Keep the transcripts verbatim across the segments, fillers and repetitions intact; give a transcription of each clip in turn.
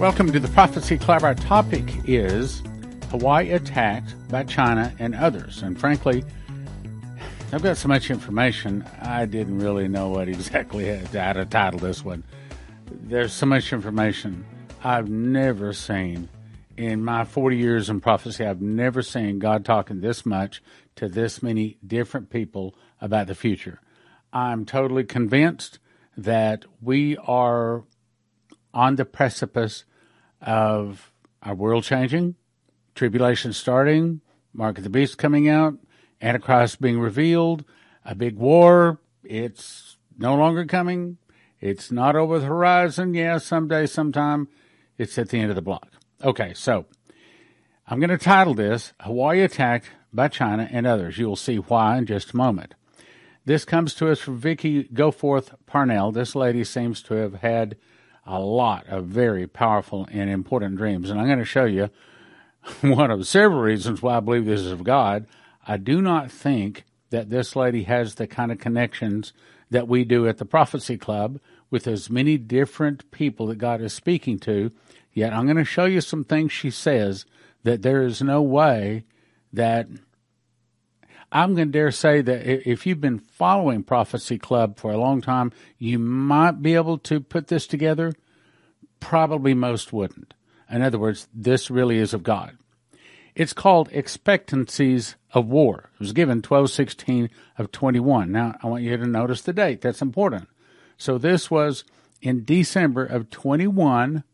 Welcome to the Prophecy Club. Our topic is Hawaii attacked by China and others. And frankly, I've got so much information, I didn't really know what exactly how to title this one. There's so much information I've never seen. In my forty years in prophecy, I've never seen God talking this much to this many different people about the future. I'm totally convinced that we are on the precipice of our world changing, tribulation starting, Mark of the Beast coming out, Antichrist being revealed, a big war. It's no longer coming. It's not over the horizon. Yeah, someday, sometime, it's at the end of the block. Okay, so I'm going to title this, Hawaii Attacked by China and Others. You will see why in just a moment. This comes to us from Vicki Goforth Parnell. This lady seems to have had a lot of very powerful and important dreams. And I'm going to show you one of several reasons why I believe this is of God. I do not think that this lady has the kind of connections that we do at the Prophecy Club with as many different people that God is speaking to. Yet I'm going to show you some things she says that there is no way that I'm going to dare say that if you've been following Prophecy Club for a long time, you might be able to put this together. Probably most wouldn't. In other words, this really is of God. It's called Expectancies of War. It was given twelve sixteen of twenty-one. Now, I want you to notice the date. That's important. So this was in December of twenty-one.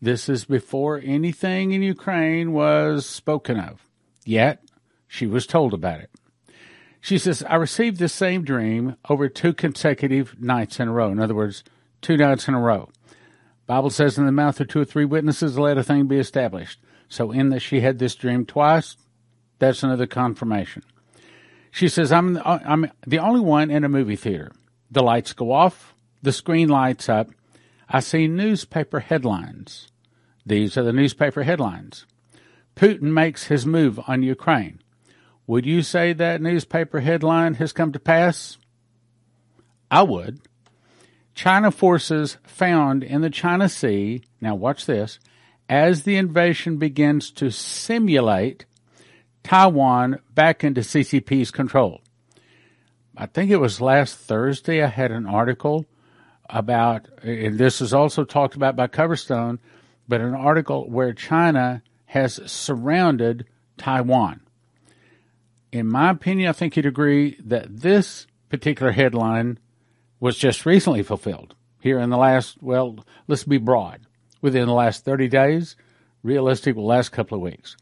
This is before anything in Ukraine was spoken of. Yet, she was told about it. She says, I received the same dream over two consecutive nights in a row. In other words, two nights in a row. Bible says in the mouth of two or three witnesses, let a thing be established. So in that she had this dream twice, that's another confirmation. She says, I'm, I'm the only one in a movie theater. The lights go off. The screen lights up. I see newspaper headlines. These are the newspaper headlines. Putin makes his move on Ukraine. Would you say that newspaper headline has come to pass? I would. China forces found in the China Sea, now watch this, as the invasion begins to simulate Taiwan back into C C P's control. I think it was last Thursday I had an article about, and this is also talked about by Cornerstone, but an article where China has surrounded Taiwan. In my opinion, I think you'd agree that this particular headline was just recently fulfilled here in the last, well, let's be broad, within the last thirty days, realistic, the last couple of weeks.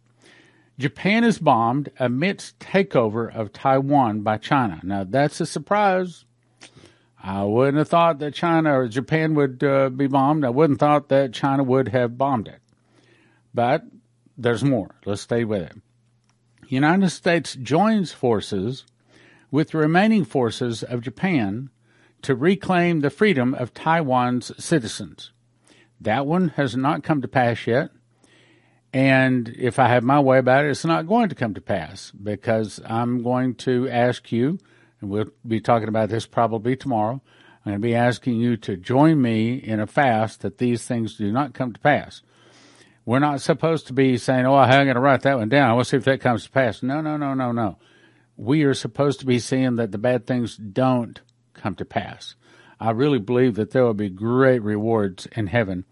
Japan is bombed amidst takeover of Taiwan by China. Now, that's a surprise. I wouldn't have thought that China or Japan would uh, be bombed. I wouldn't have thought that China would have bombed it. But there's more. Let's stay with it. United States joins forces with the remaining forces of Japan to reclaim the freedom of Taiwan's citizens. That one has not come to pass yet. And if I have my way about it, it's not going to come to pass because I'm going to ask you, and we'll be talking about this probably tomorrow, I'm going to be asking you to join me in a fast that these things do not come to pass. We're not supposed to be saying, oh, I'm going to write that one down. We'll see if that comes to pass. No, no, no, no, no. We are supposed to be seeing that the bad things don't come to pass. I really believe that there will be great rewards in heaven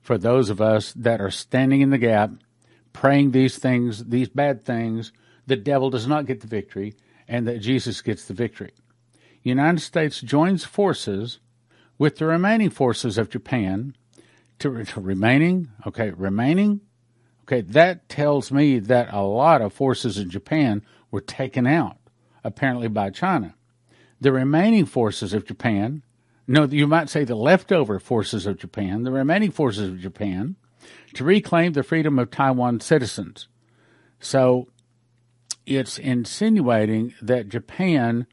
for those of us that are standing in the gap, praying these things, these bad things, the devil does not get the victory, and that Jesus gets the victory. United States joins forces with the remaining forces of Japan to, to remaining, okay, remaining, okay, that tells me that a lot of forces in Japan were taken out, apparently by China. The remaining forces of Japan, no, you might say the leftover forces of Japan, the remaining forces of Japan, to reclaim the freedom of Taiwan citizens. So it's insinuating that Japan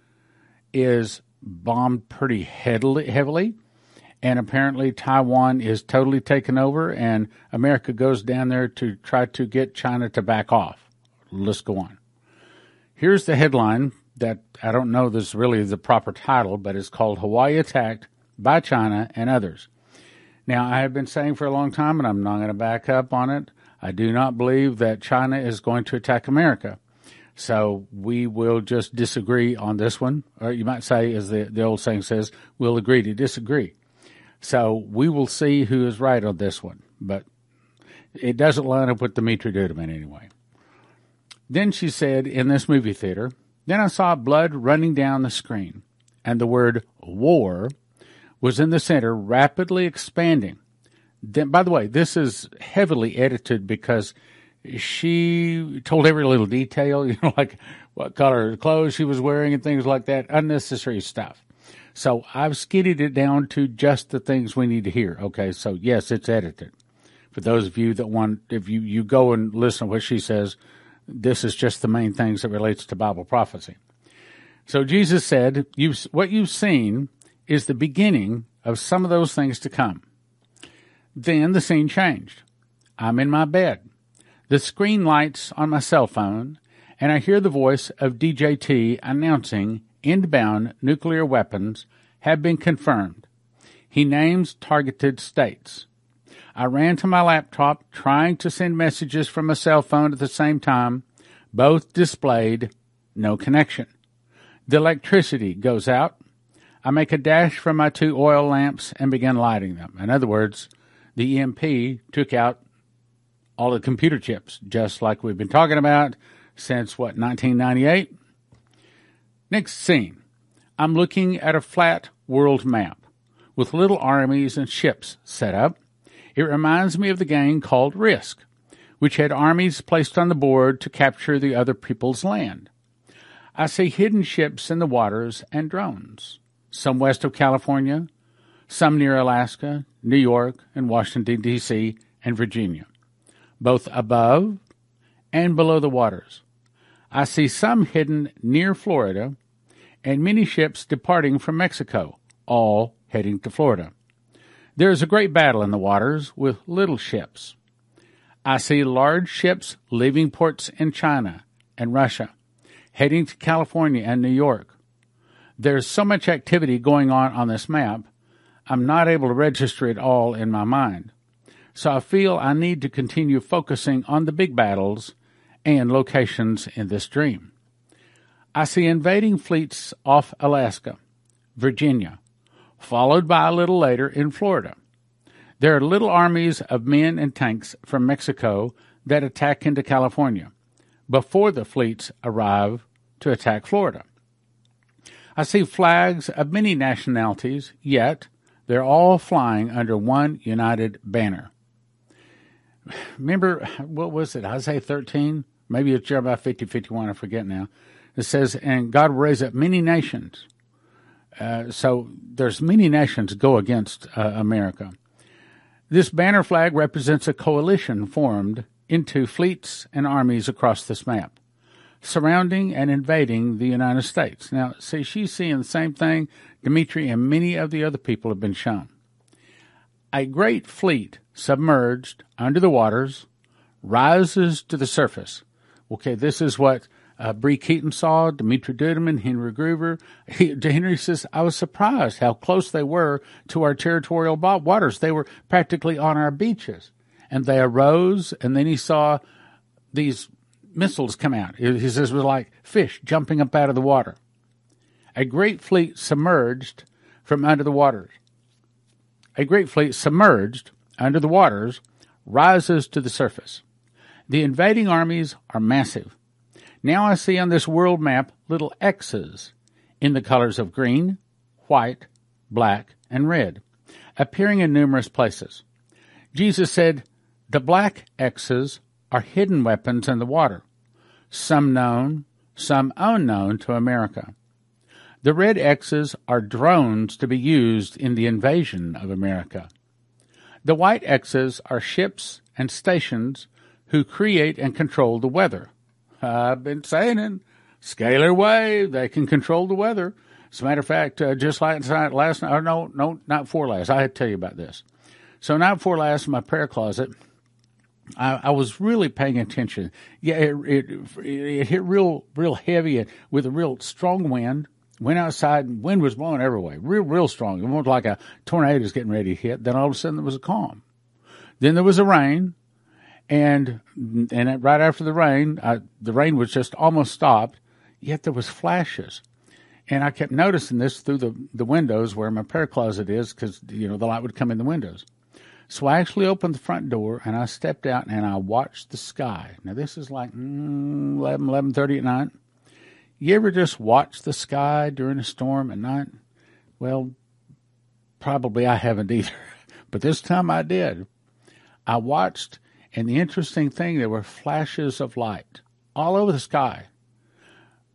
is bombed pretty heavily, and apparently Taiwan is totally taken over, and America goes down there to try to get China to back off. Let's go on. Here's the headline that I don't know this is really the proper title, but it's called Hawaii Attacked by China and Others. Now, I have been saying for a long time, and I'm not going to back up on it, I do not believe that China is going to attack America. So we will just disagree on this one. Or you might say, as the, the old saying says, we'll agree to disagree. So we will see who is right on this one. But it doesn't line up with Dimitri Duduman anyway. Then she said, in this movie theater, then I saw blood running down the screen, and the word war was in the center, rapidly expanding. Then, by the way, this is heavily edited because she told every little detail, you know, like what color clothes she was wearing and things like that, unnecessary stuff. So I've skidded it down to just the things we need to hear. Okay, so yes, it's edited. For those of you that want, if you, you go and listen to what she says, this is just the main things that relates to Bible prophecy. So Jesus said, you've, what you've seen is the beginning of some of those things to come. Then the scene changed. I'm in my bed. The screen lights on my cell phone, and I hear the voice of D J T announcing inbound nuclear weapons have been confirmed. He names targeted states. I ran to my laptop, trying to send messages from a cell phone at the same time. Both displayed no connection. The electricity goes out. I make a dash for my two oil lamps and begin lighting them. In other words, the E M P took out all the computer chips, just like we've been talking about since, what, nineteen ninety-eight? Next scene. I'm looking at a flat world map with little armies and ships set up. It reminds me of the game called Risk, which had armies placed on the board to capture the other people's land. I see hidden ships in the waters and drones, some west of California, some near Alaska, New York, and Washington, D C, and Virginia, both above and below the waters. I see some hidden near Florida and many ships departing from Mexico, all heading to Florida. There is a great battle in the waters with little ships. I see large ships leaving ports in China and Russia, heading to California and New York. There's so much activity going on on this map, I'm not able to register it all in my mind. So I feel I need to continue focusing on the big battles and locations in this dream. I see invading fleets off Alaska, Virginia, followed by a little later in Florida. There are little armies of men and tanks from Mexico that attack into California before the fleets arrive to attack Florida. I see flags of many nationalities, yet they're all flying under one united banner. Remember, what was it, Isaiah thirteen? Maybe it's Jeremiah fifty, fifty-one, I forget now. It says, and God will raise up many nations. Uh, so there's many nations go against uh, America. This banner flag represents a coalition formed into fleets and armies across this map, surrounding and invading the United States. Now, see, she's seeing the same thing Dimitri and many of the other people have been shown. A great fleet submerged under the waters rises to the surface. Okay, this is what Uh, Brie Keaton saw, Dimitri Duduman, Henry Gruver. He, Henry says, I was surprised how close they were to our territorial waters. They were practically on our beaches. And they arose, and then he saw these missiles come out. He says it was like fish jumping up out of the water. A great fleet submerged from under the waters. A great fleet submerged under the waters rises to the surface. The invading armies are massive. Now I see on this world map little X's in the colors of green, white, black, and red, appearing in numerous places. Jesus said, the black X's are hidden weapons in the water, some known, some unknown to America. The red X's are drones to be used in the invasion of America. The white X's are ships and stations who create and control the weather. I've been saying it. Scalar wave. They can control the weather. As a matter of fact, uh, just last night, last night, or no, no, not before last. I had to tell you about this. So night before last, in my prayer closet, I, I was really paying attention. Yeah, it, it, it hit real, real heavy with a real strong wind, went outside, and wind was blowing every way, real, real strong. It was like a tornado was getting ready to hit. Then all of a sudden there was a calm. Then there was a rain, and and right after the rain, I, the rain was just almost stopped, yet there was flashes. And I kept noticing this through the, the windows where my prayer closet is, because, you know, the light would come in the windows. So I actually opened the front door, and I stepped out, and I watched the sky. Now, this is like mm, eleven, eleven thirty at night. You ever just watch the sky during a storm at night? Well, probably I haven't either, but this time I did. I watched, and the interesting thing, there were flashes of light all over the sky.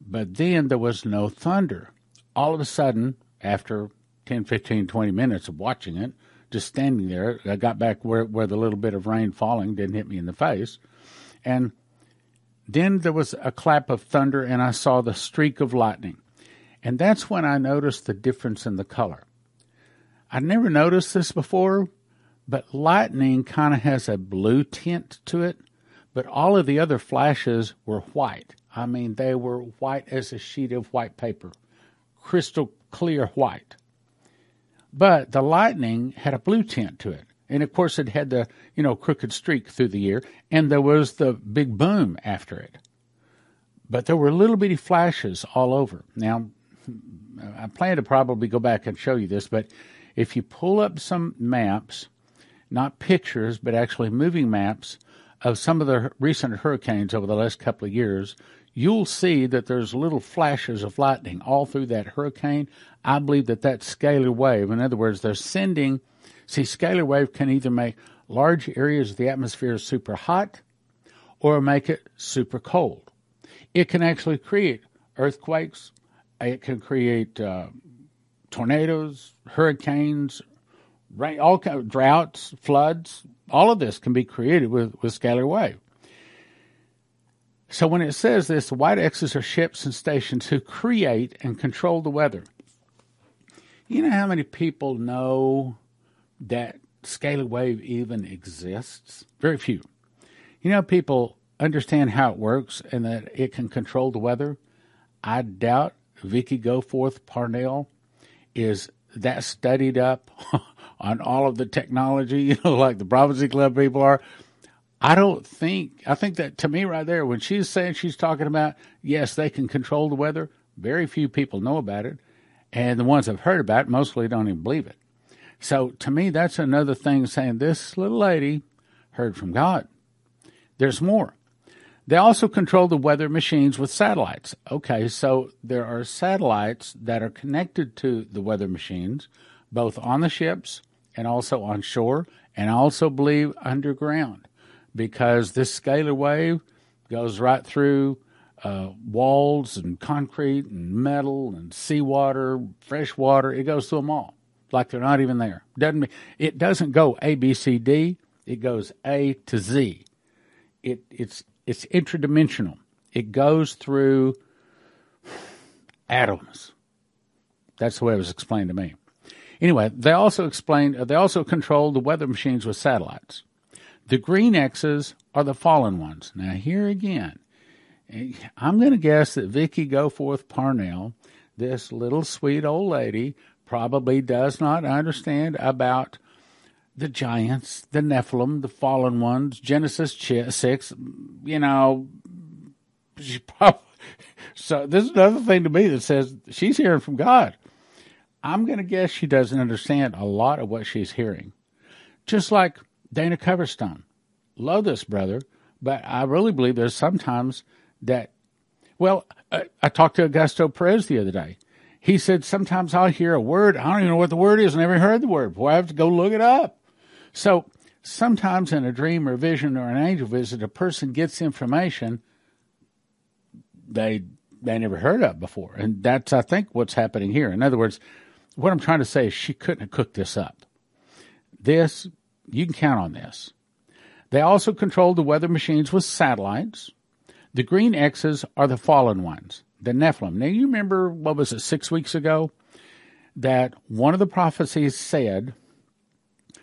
But then there was no thunder. All of a sudden, after ten, fifteen, twenty minutes of watching it, just standing there, I got back where, where the little bit of rain falling didn't hit me in the face. And then there was a clap of thunder, and I saw the streak of lightning. And that's when I noticed the difference in the color. I'd never noticed this before, but lightning kind of has a blue tint to it. But all of the other flashes were white. I mean, they were white as a sheet of white paper, crystal clear white. But the lightning had a blue tint to it. And, of course, it had the, you know, crooked streak through the year, and there was the big boom after it. But there were little bitty flashes all over. Now, I plan to probably go back and show you this, but if you pull up some maps, not pictures, but actually moving maps of some of the recent hurricanes over the last couple of years, you'll see that there's little flashes of lightning all through that hurricane. I believe that that scalar wave, in other words, they're sending, see, scalar wave can either make large areas of the atmosphere super hot or make it super cold. It can actually create earthquakes. It can create uh, tornadoes, hurricanes, rain, all kind of droughts, floods. All of this can be created with, with scalar wave. So when it says this, the white X's are ships and stations who create and control the weather. You know how many people know that scalar wave even exists? Very few. You know, people understand how it works and that it can control the weather. I doubt Vicki Goforth Parnell is that studied up on all of the technology, you know, like the Prophecy Club people are. I don't think, I think that to me right there, when she's saying she's talking about, yes, they can control the weather, very few people know about it. And the ones I've heard about it mostly don't even believe it. So to me, that's another thing saying this little lady heard from God. There's more. They also control the weather machines with satellites. Okay, so there are satellites that are connected to the weather machines, both on the ships and also on shore, and I also believe underground, because this scalar wave goes right through uh, walls and concrete and metal and seawater, fresh water. It goes through them all, like they're not even there. Doesn't mean, it doesn't go A, B, C, D. It goes A to Z. It it's it's interdimensional. It goes through atoms. That's the way it was explained to me. Anyway, they also explained, they also control the weather machines with satellites. The green X's are the fallen ones. Now, here again, I'm going to guess that Vicki Goforth Parnell, this little sweet old lady, probably does not understand about the giants, the Nephilim, the fallen ones, Genesis six, you know, she probably, so this is another thing to me that says she's hearing from God. I'm going to guess she doesn't understand a lot of what she's hearing. Just like Dana Coverstone. Love this brother, but I really believe there's sometimes that, well, I, I talked to Augusto Perez the other day. He said, sometimes I'll hear a word. I don't even know what the word is. I never heard the word. Boy, I have to go look it up. So sometimes in a dream or vision or an angel visit, a person gets information they they never heard of before. And that's, I think, what's happening here. In other words, what I'm trying to say is she couldn't have cooked this up. This, you can count on this. They also control the weather machines with satellites. The green X's are the fallen ones, the Nephilim. Now, you remember, what was it, six weeks ago, that one of the prophecies said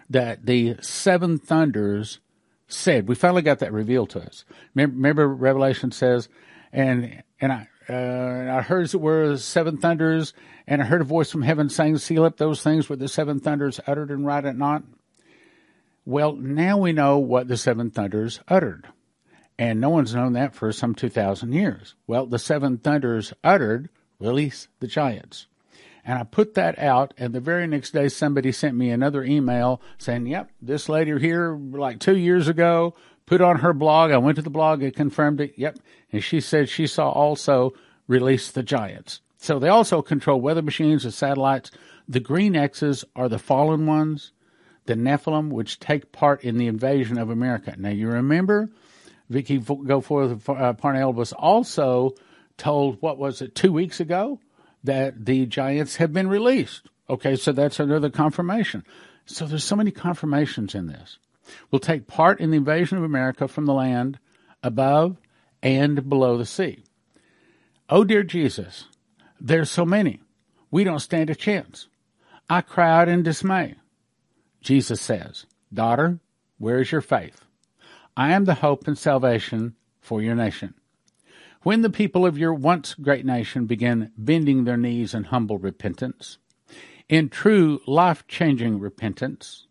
that the seven thunders said, we finally got that revealed to us. Remember, remember Revelation says, and and I, Uh, and I heard that were seven thunders, and I heard a voice from heaven saying, seal up those things with the seven thunders uttered and write it not. Well, now we know what the seven thunders uttered. And no one's known that for some two thousand years. Well, the seven thunders uttered, release the giants. And I put that out, and the very next day somebody sent me another email saying, yep, this lady here, like two years ago, put on her blog. I went to the blog, it confirmed it, yep. And she said she saw also release the giants. So they also control weather machines and satellites. The green X's are the fallen ones, the Nephilim, which take part in the invasion of America. Now, you remember Vicki Goforth Parnell was also told, what was it, two weeks ago, that the giants have been released. Okay, so that's another confirmation. So there's so many confirmations in this. Will take part in the invasion of America from the land above and below the sea. Oh, dear Jesus, there's so many. We don't stand a chance. I cry out in dismay. Jesus says, daughter, where is your faith? I am the hope and salvation for your nation. When the people of your once great nation begin bending their knees in humble repentance, in true life-changing repentance,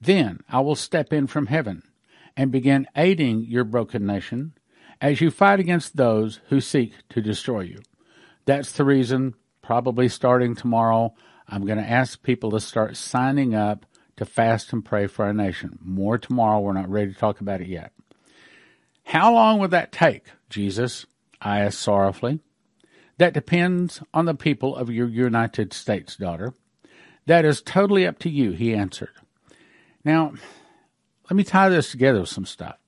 then I will step in from heaven and begin aiding your broken nation as you fight against those who seek to destroy you. That's the reason, probably starting tomorrow, I'm going to ask people to start signing up to fast and pray for our nation. More tomorrow. We're not ready to talk about it yet. How long would that take, Jesus? I asked sorrowfully. That depends on the people of your United States, daughter. That is totally up to you, he answered. Now, let me tie this together with some stuff.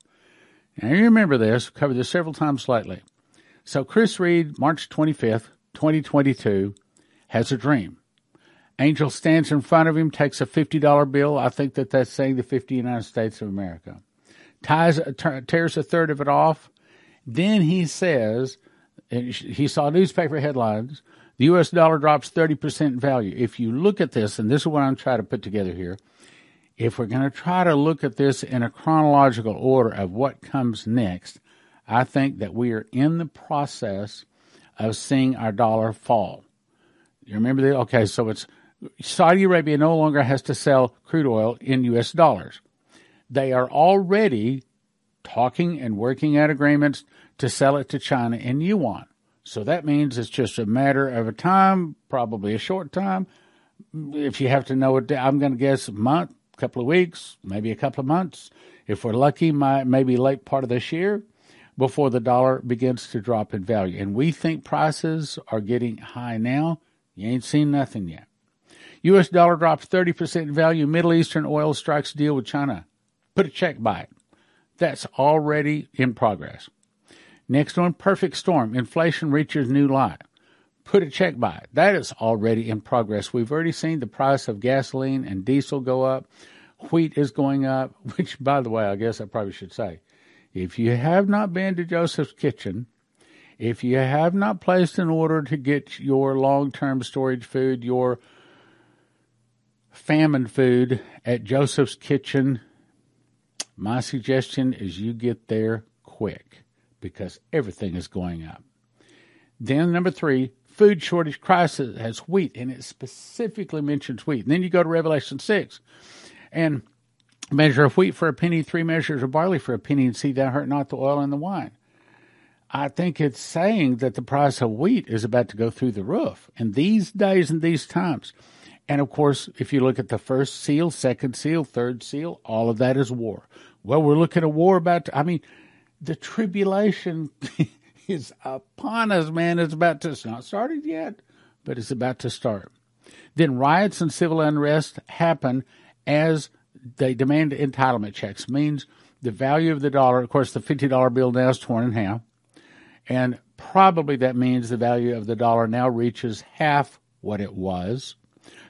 Now, you remember this. We've covered this several times lately. So, Chris Reed, March twenty-fifth, twenty twenty-two, has a dream. Angel stands in front of him, takes a fifty dollar bill. I think that that's saying the fifty United States of America. Ties, tears a third of it off. Then he says, he saw newspaper headlines, the U S dollar drops thirty percent value. If you look at this, and this is what I'm trying to put together here, if we're going to try to look at this in a chronological order of what comes next, I think that we are in the process of seeing our dollar fall. You remember that? Okay, so it's Saudi Arabia no longer has to sell crude oil in U S dollars. They are already talking and working out agreements to sell it to China in yuan. So that means it's just a matter of a time, probably a short time. If you have to know it, I'm going to guess a month, couple of weeks, maybe a couple of months, if we're lucky, my, maybe late part of this year, before the dollar begins to drop in value. And we think prices are getting high now. You ain't seen nothing yet. U S dollar drops thirty percent in value. Middle Eastern oil strikes deal with China. Put a check by it. That's already in progress. Next one, perfect storm. Inflation reaches new high. Put a check by it. That is already in progress. We've already seen the price of gasoline and diesel go up. Wheat is going up, which, by the way, I guess I probably should say, if you have not been to Joseph's Kitchen, if you have not placed an order to get your long-term storage food, your famine food at Joseph's Kitchen, my suggestion is you get there quick because everything is going up. Then number three, food shortage crisis has wheat, and it specifically mentions wheat. And then you go to Revelation six, and measure of wheat for a penny, three measures of barley for a penny, and see thou hurt not the oil and the wine. I think it's saying that the price of wheat is about to go through the roof in these days and these times. And, of course, if you look at the first seal, second seal, third seal, all of that is war. Well, we're looking at war about to, I mean, the tribulation is upon us, man. It's about to, it's not started yet, but it's about to start. Then riots and civil unrest happen as they demand entitlement checks. Means the value of the dollar, of course, the fifty dollar bill now is torn in half. And probably that means the value of the dollar now reaches half what it was.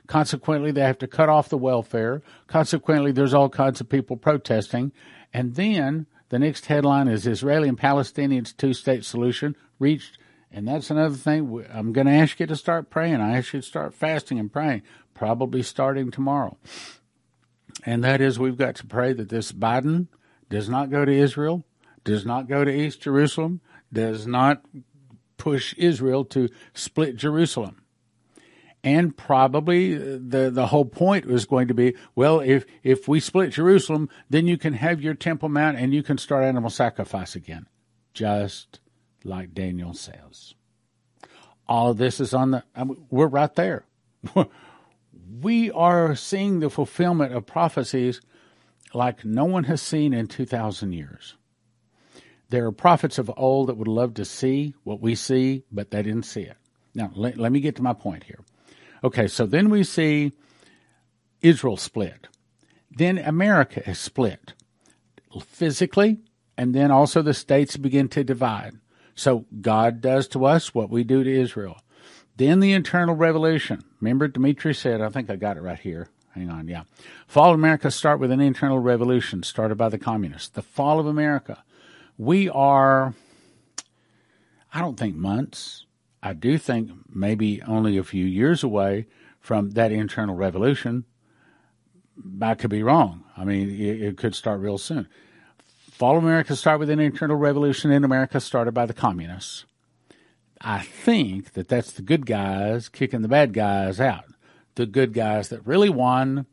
Consequently, they have to cut off the welfare. Consequently, there's all kinds of people protesting. And then the next headline is Israeli and Palestinians two-state solution reached. And that's another thing. I'm going to ask you to start praying. I ask you to start fasting and praying, probably starting tomorrow. And that is we've got to pray that this Biden does not go to Israel, does not go to East Jerusalem, does not push Israel to split Jerusalem. And probably the, the whole point was going to be, well, if, if we split Jerusalem, then you can have your Temple Mount and you can start animal sacrifice again, just like Daniel says. All this is on the, I mean, we're right there. We are seeing the fulfillment of prophecies like no one has seen in two thousand years. There are prophets of old that would love to see what we see, but they didn't see it. Now, let, let me get to my point here. Okay, so then we see Israel split. Then America is split physically, and then also the states begin to divide. So God does to us what we do to Israel. Then the internal revolution. Remember, Dimitri said, I think I got it right here. Hang on, yeah. Fall of America start with an internal revolution started by the communists. The fall of America. We are, I don't think months, I do think maybe only a few years away from that internal revolution. I could be wrong. I mean, it, it could start real soon. Fall of America started with an internal revolution in America started by the communists. I think that that's the good guys kicking the bad guys out. The good guys that really won,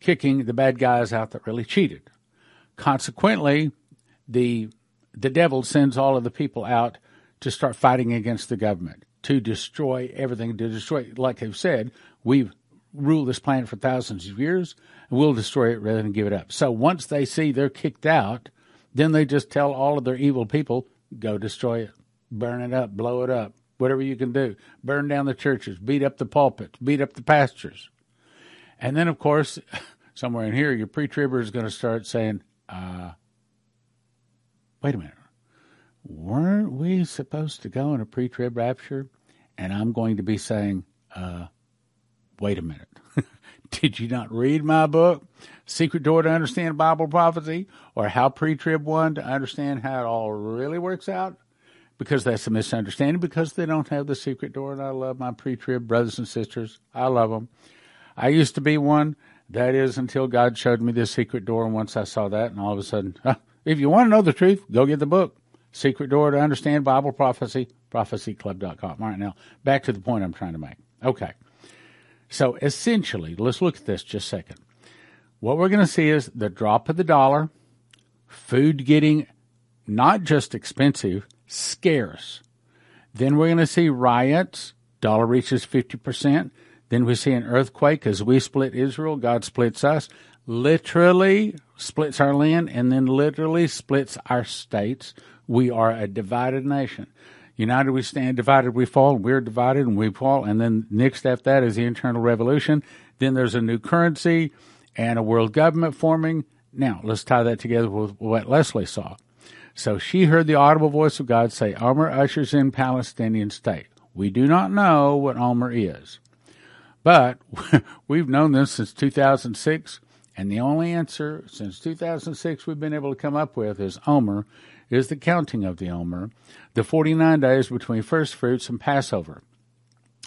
kicking the bad guys out that really cheated. Consequently, the the devil sends all of the people out to start fighting against the government, to destroy everything, to destroy, like I've said, we've ruled this planet for thousands of years, and we'll destroy it rather than give it up. So once they see they're kicked out, then they just tell all of their evil people, go destroy it, burn it up, blow it up, whatever you can do. Burn down the churches, beat up the pulpits, beat up the pastors. And then, of course, somewhere in here, your pre-tribber is going to start saying, uh, wait a minute. Weren't we supposed to go in a pre-trib rapture? And I'm going to be saying, uh, wait a minute. Did you not read my book, Secret Door to Understand Bible Prophecy, or How Pre-Trib One to Understand How It All Really Works Out? Because that's a misunderstanding, because they don't have the secret door, and I love my pre-trib brothers and sisters. I love them. I used to be one. That is until God showed me the secret door, and once I saw that, and all of a sudden, huh, if you want to know the truth, go get the book. Secret Door to Understand Bible Prophecy, prophecy club dot com. All right, now, back to the point I'm trying to make. Okay. So, essentially, let's look at this just a second. What we're going to see is the drop of the dollar, food getting not just expensive, scarce. Then we're going to see riots. Dollar reaches fifty percent. Then we see an earthquake as we split Israel. God splits us. Literally splits our land and then literally splits our states. We are a divided nation. United we stand, divided we fall. We're divided and we fall. And then next after that is the internal revolution. Then there's a new currency and a world government forming. Now, let's tie that together with what Leslie saw. So she heard the audible voice of God say, Omer ushers in Palestinian state. We do not know what Omer is. But we've known this since two thousand six. And the only answer since two thousand six we've been able to come up with is Omer, is the counting of the Omer, the forty-nine days between first fruits and Passover,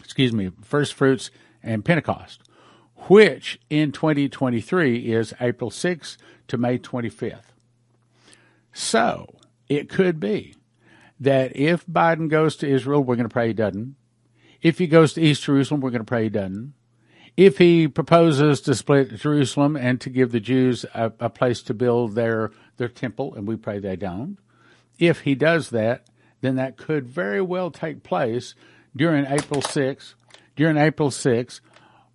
excuse me, first fruits and Pentecost, which in twenty twenty-three is April sixth to May twenty-fifth. So it could be that if Biden goes to Israel, we're going to pray he doesn't. If he goes to East Jerusalem, we're going to pray he doesn't. If he proposes to split Jerusalem and to give the Jews a, a place to build their, their temple, and we pray they don't, if he does that, then that could very well take place during April sixth, during April sixth,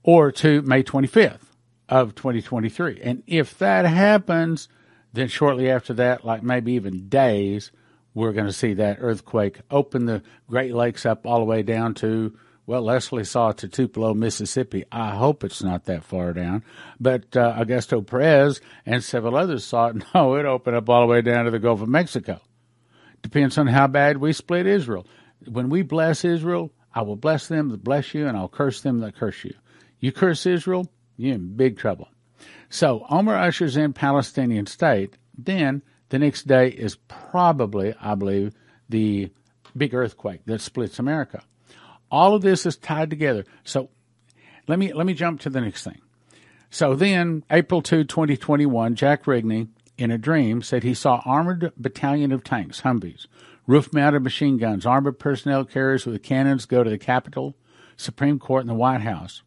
or to May twenty-fifth of twenty twenty-three. And if that happens, then shortly after that, like maybe even days, we're going to see that earthquake open the Great Lakes up all the way down to, well, Leslie saw it to Tupelo, Mississippi. I hope it's not that far down. But uh, Augusto Perez and several others saw it. No, it opened up all the way down to the Gulf of Mexico. Depends on how bad we split Israel. When we bless Israel, I will bless them that bless you, and I'll curse them that curse you. You curse Israel, you're in big trouble. So Omer ushers in Palestinian state. Then the next day is probably, I believe, the big earthquake that splits America. All of this is tied together. So let me let me jump to the next thing. So then, April second, twenty twenty-one, Jack Rigney, in a dream, said he saw armored battalion of tanks, Humvees, Roof-mounted machine guns, armored personnel carriers with cannons go to the Capitol, Supreme Court, and the White House.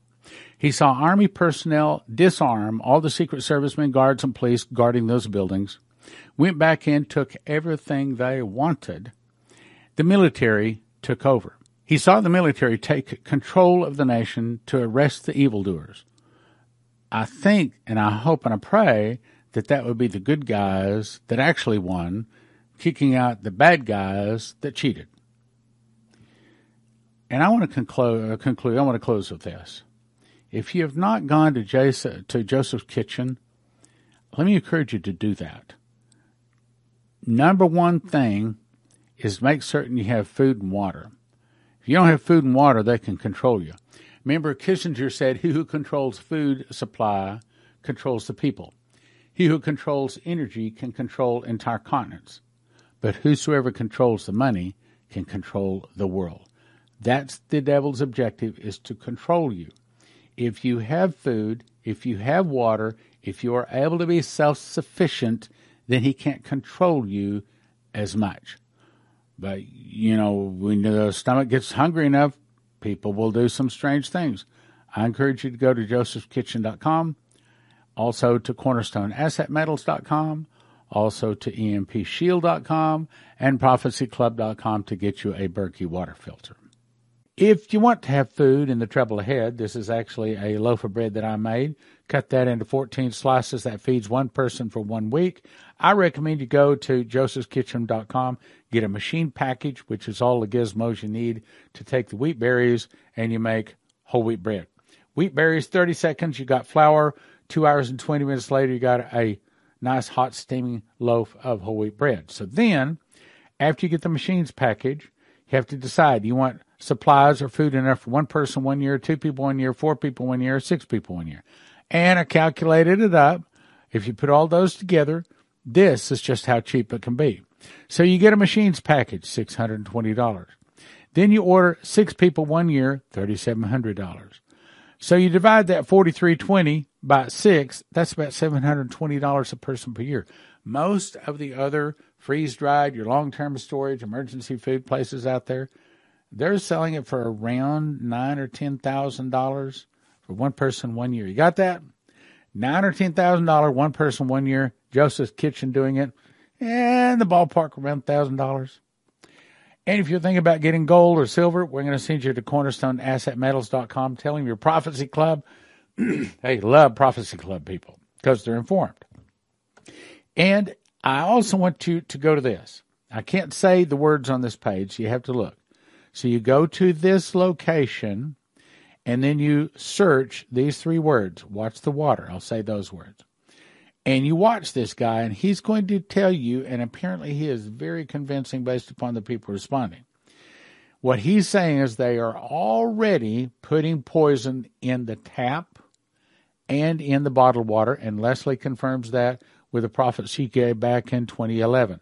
He saw Army personnel disarm all the Secret Servicemen, guards, and police guarding those buildings, went back in, took everything they wanted. The military took over. He saw the military take control of the nation to arrest the evildoers. I think, and I hope and I pray, that that would be the good guys that actually won, kicking out the bad guys that cheated. And I want to conclu- conclude, I want to close with this. If you have not gone to, Jason, to Joseph's Kitchen, let me encourage you to do that. Number one thing is make certain you have food and water. If you don't have food and water, they can control you. Remember, Kissinger said, he who controls food supply controls the people. He who controls energy can control entire continents. But whosoever controls the money can control the world. That's the devil's objective, is to control you. If you have food, if you have water, if you are able to be self-sufficient, then he can't control you as much. But, you know, when the stomach gets hungry enough, people will do some strange things. I encourage you to go to josephs kitchen dot com, also to cornerstone asset metals dot com, also to E M P shield dot com, and prophecy club dot com to get you a Berkey water filter. If you want to have food in the trouble ahead, this is actually a loaf of bread that I made. Cut that into fourteen slices. That feeds one person for one week. I recommend you go to josephs kitchen dot com, get a machine package, which is all the gizmos you need to take the wheat berries, and you make whole wheat bread. Wheat berries, thirty seconds, you got flour. Two hours and twenty minutes later, you got a nice hot steaming loaf of whole wheat bread. So then, after you get the machines package, you have to decide, you want supplies or food enough for one person one year, two people one year, four people one year, six people one year. And I calculated it up. If you put all those together, this is just how cheap it can be. So you get a machines package, six hundred twenty dollars. Then you order six people one year, three thousand seven hundred dollars. So you divide that forty-three twenty by six, that's about seven hundred twenty dollars a person per year. Most of the other freeze-dried, your long-term storage, emergency food places out there, they're selling it for around nine or ten thousand dollars for one person one year. You got that? Nine or ten thousand dollars, one person one year. Joseph's Kitchen doing it, and the ballpark around thousand dollars. And if you're thinking about getting gold or silver, we're going to send you to cornerstone asset metals dot com. Tell them your Prophecy Club. They love Prophecy Club people because they're informed. And I also want you to go to this. I can't say the words on this page. You have to look. So you go to this location, and then you search these three words. Watch the water. I'll say those words. And you watch this guy, and he's going to tell you, and apparently he is very convincing based upon the people responding. What he's saying is they are already putting poison in the tap and in the bottled water, and Leslie confirms that with a prophet she gave back in twenty eleven.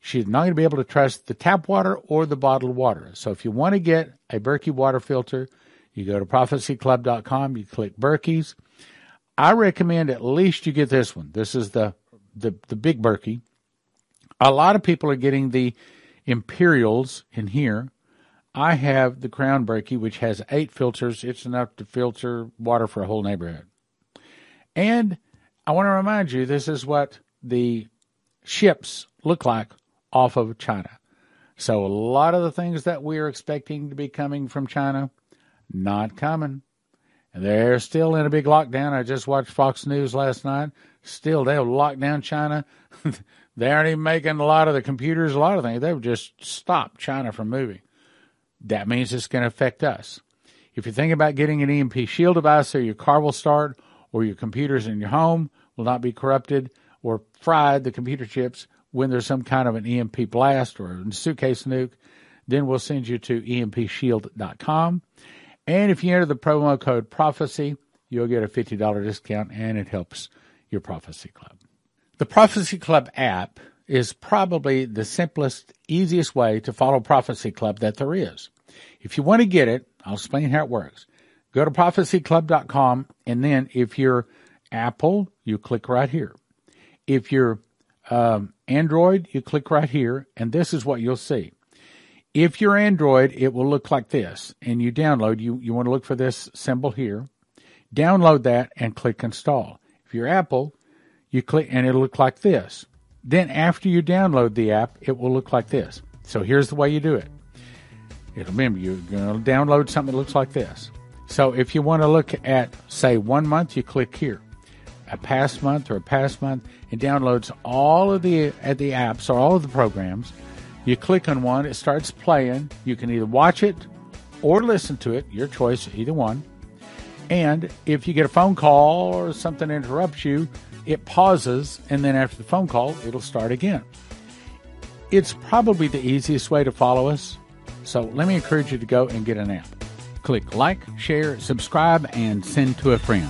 She's not going to be able to trust the tap water or the bottled water. So if you want to get a Berkey water filter, you go to prophecy club dot com, you click Berkeys. I recommend at least you get this one. This is the, the, the big Berkey. A lot of people are getting the Imperials in here. I have the Crown Berkey, which has eight filters. It's enough to filter water for a whole neighborhood. And I want to remind you, this is what the ships look like off of China. So a lot of the things that we are expecting to be coming from China, not coming. They're still in a big lockdown. I just watched Fox News last night. Still, they'll lock down China. They aren't even making a lot of the computers, a lot of things. They've just stopped China from moving. That means it's going to affect us. If you think about getting an E M P shield device so your car will start or your computers in your home will not be corrupted or fried, the computer chips, when there's some kind of an E M P blast or a suitcase nuke, then we'll send you to E M P shield dot com. And if you enter the promo code Prophecy, you'll get a fifty dollars discount, and it helps your Prophecy Club. The Prophecy Club app is probably the simplest, easiest way to follow Prophecy Club that there is. If you want to get it, I'll explain how it works. Go to prophecy club dot com, and then if you're Apple, you click right here. If you're um, Android, you click right here, and this is what you'll see. If you're Android, it will look like this, and you download. You, you want to look for this symbol here. Download that and click install. If you're Apple, you click, and it'll look like this. Then after you download the app, it will look like this. So here's the way you do it. It'll, remember, you're going to download something that looks like this. So if you want to look at, say, one month, you click here. A past month or a past month, it downloads all of the, uh, the apps or all of the programs. You click on one, it starts playing. You can either watch it or listen to it, your choice, either one. And if you get a phone call or something interrupts you, it pauses, and then after the phone call, it'll start again. It's probably the easiest way to follow us, so let me encourage you to go and get an app. Click like, share, subscribe, and send to a friend.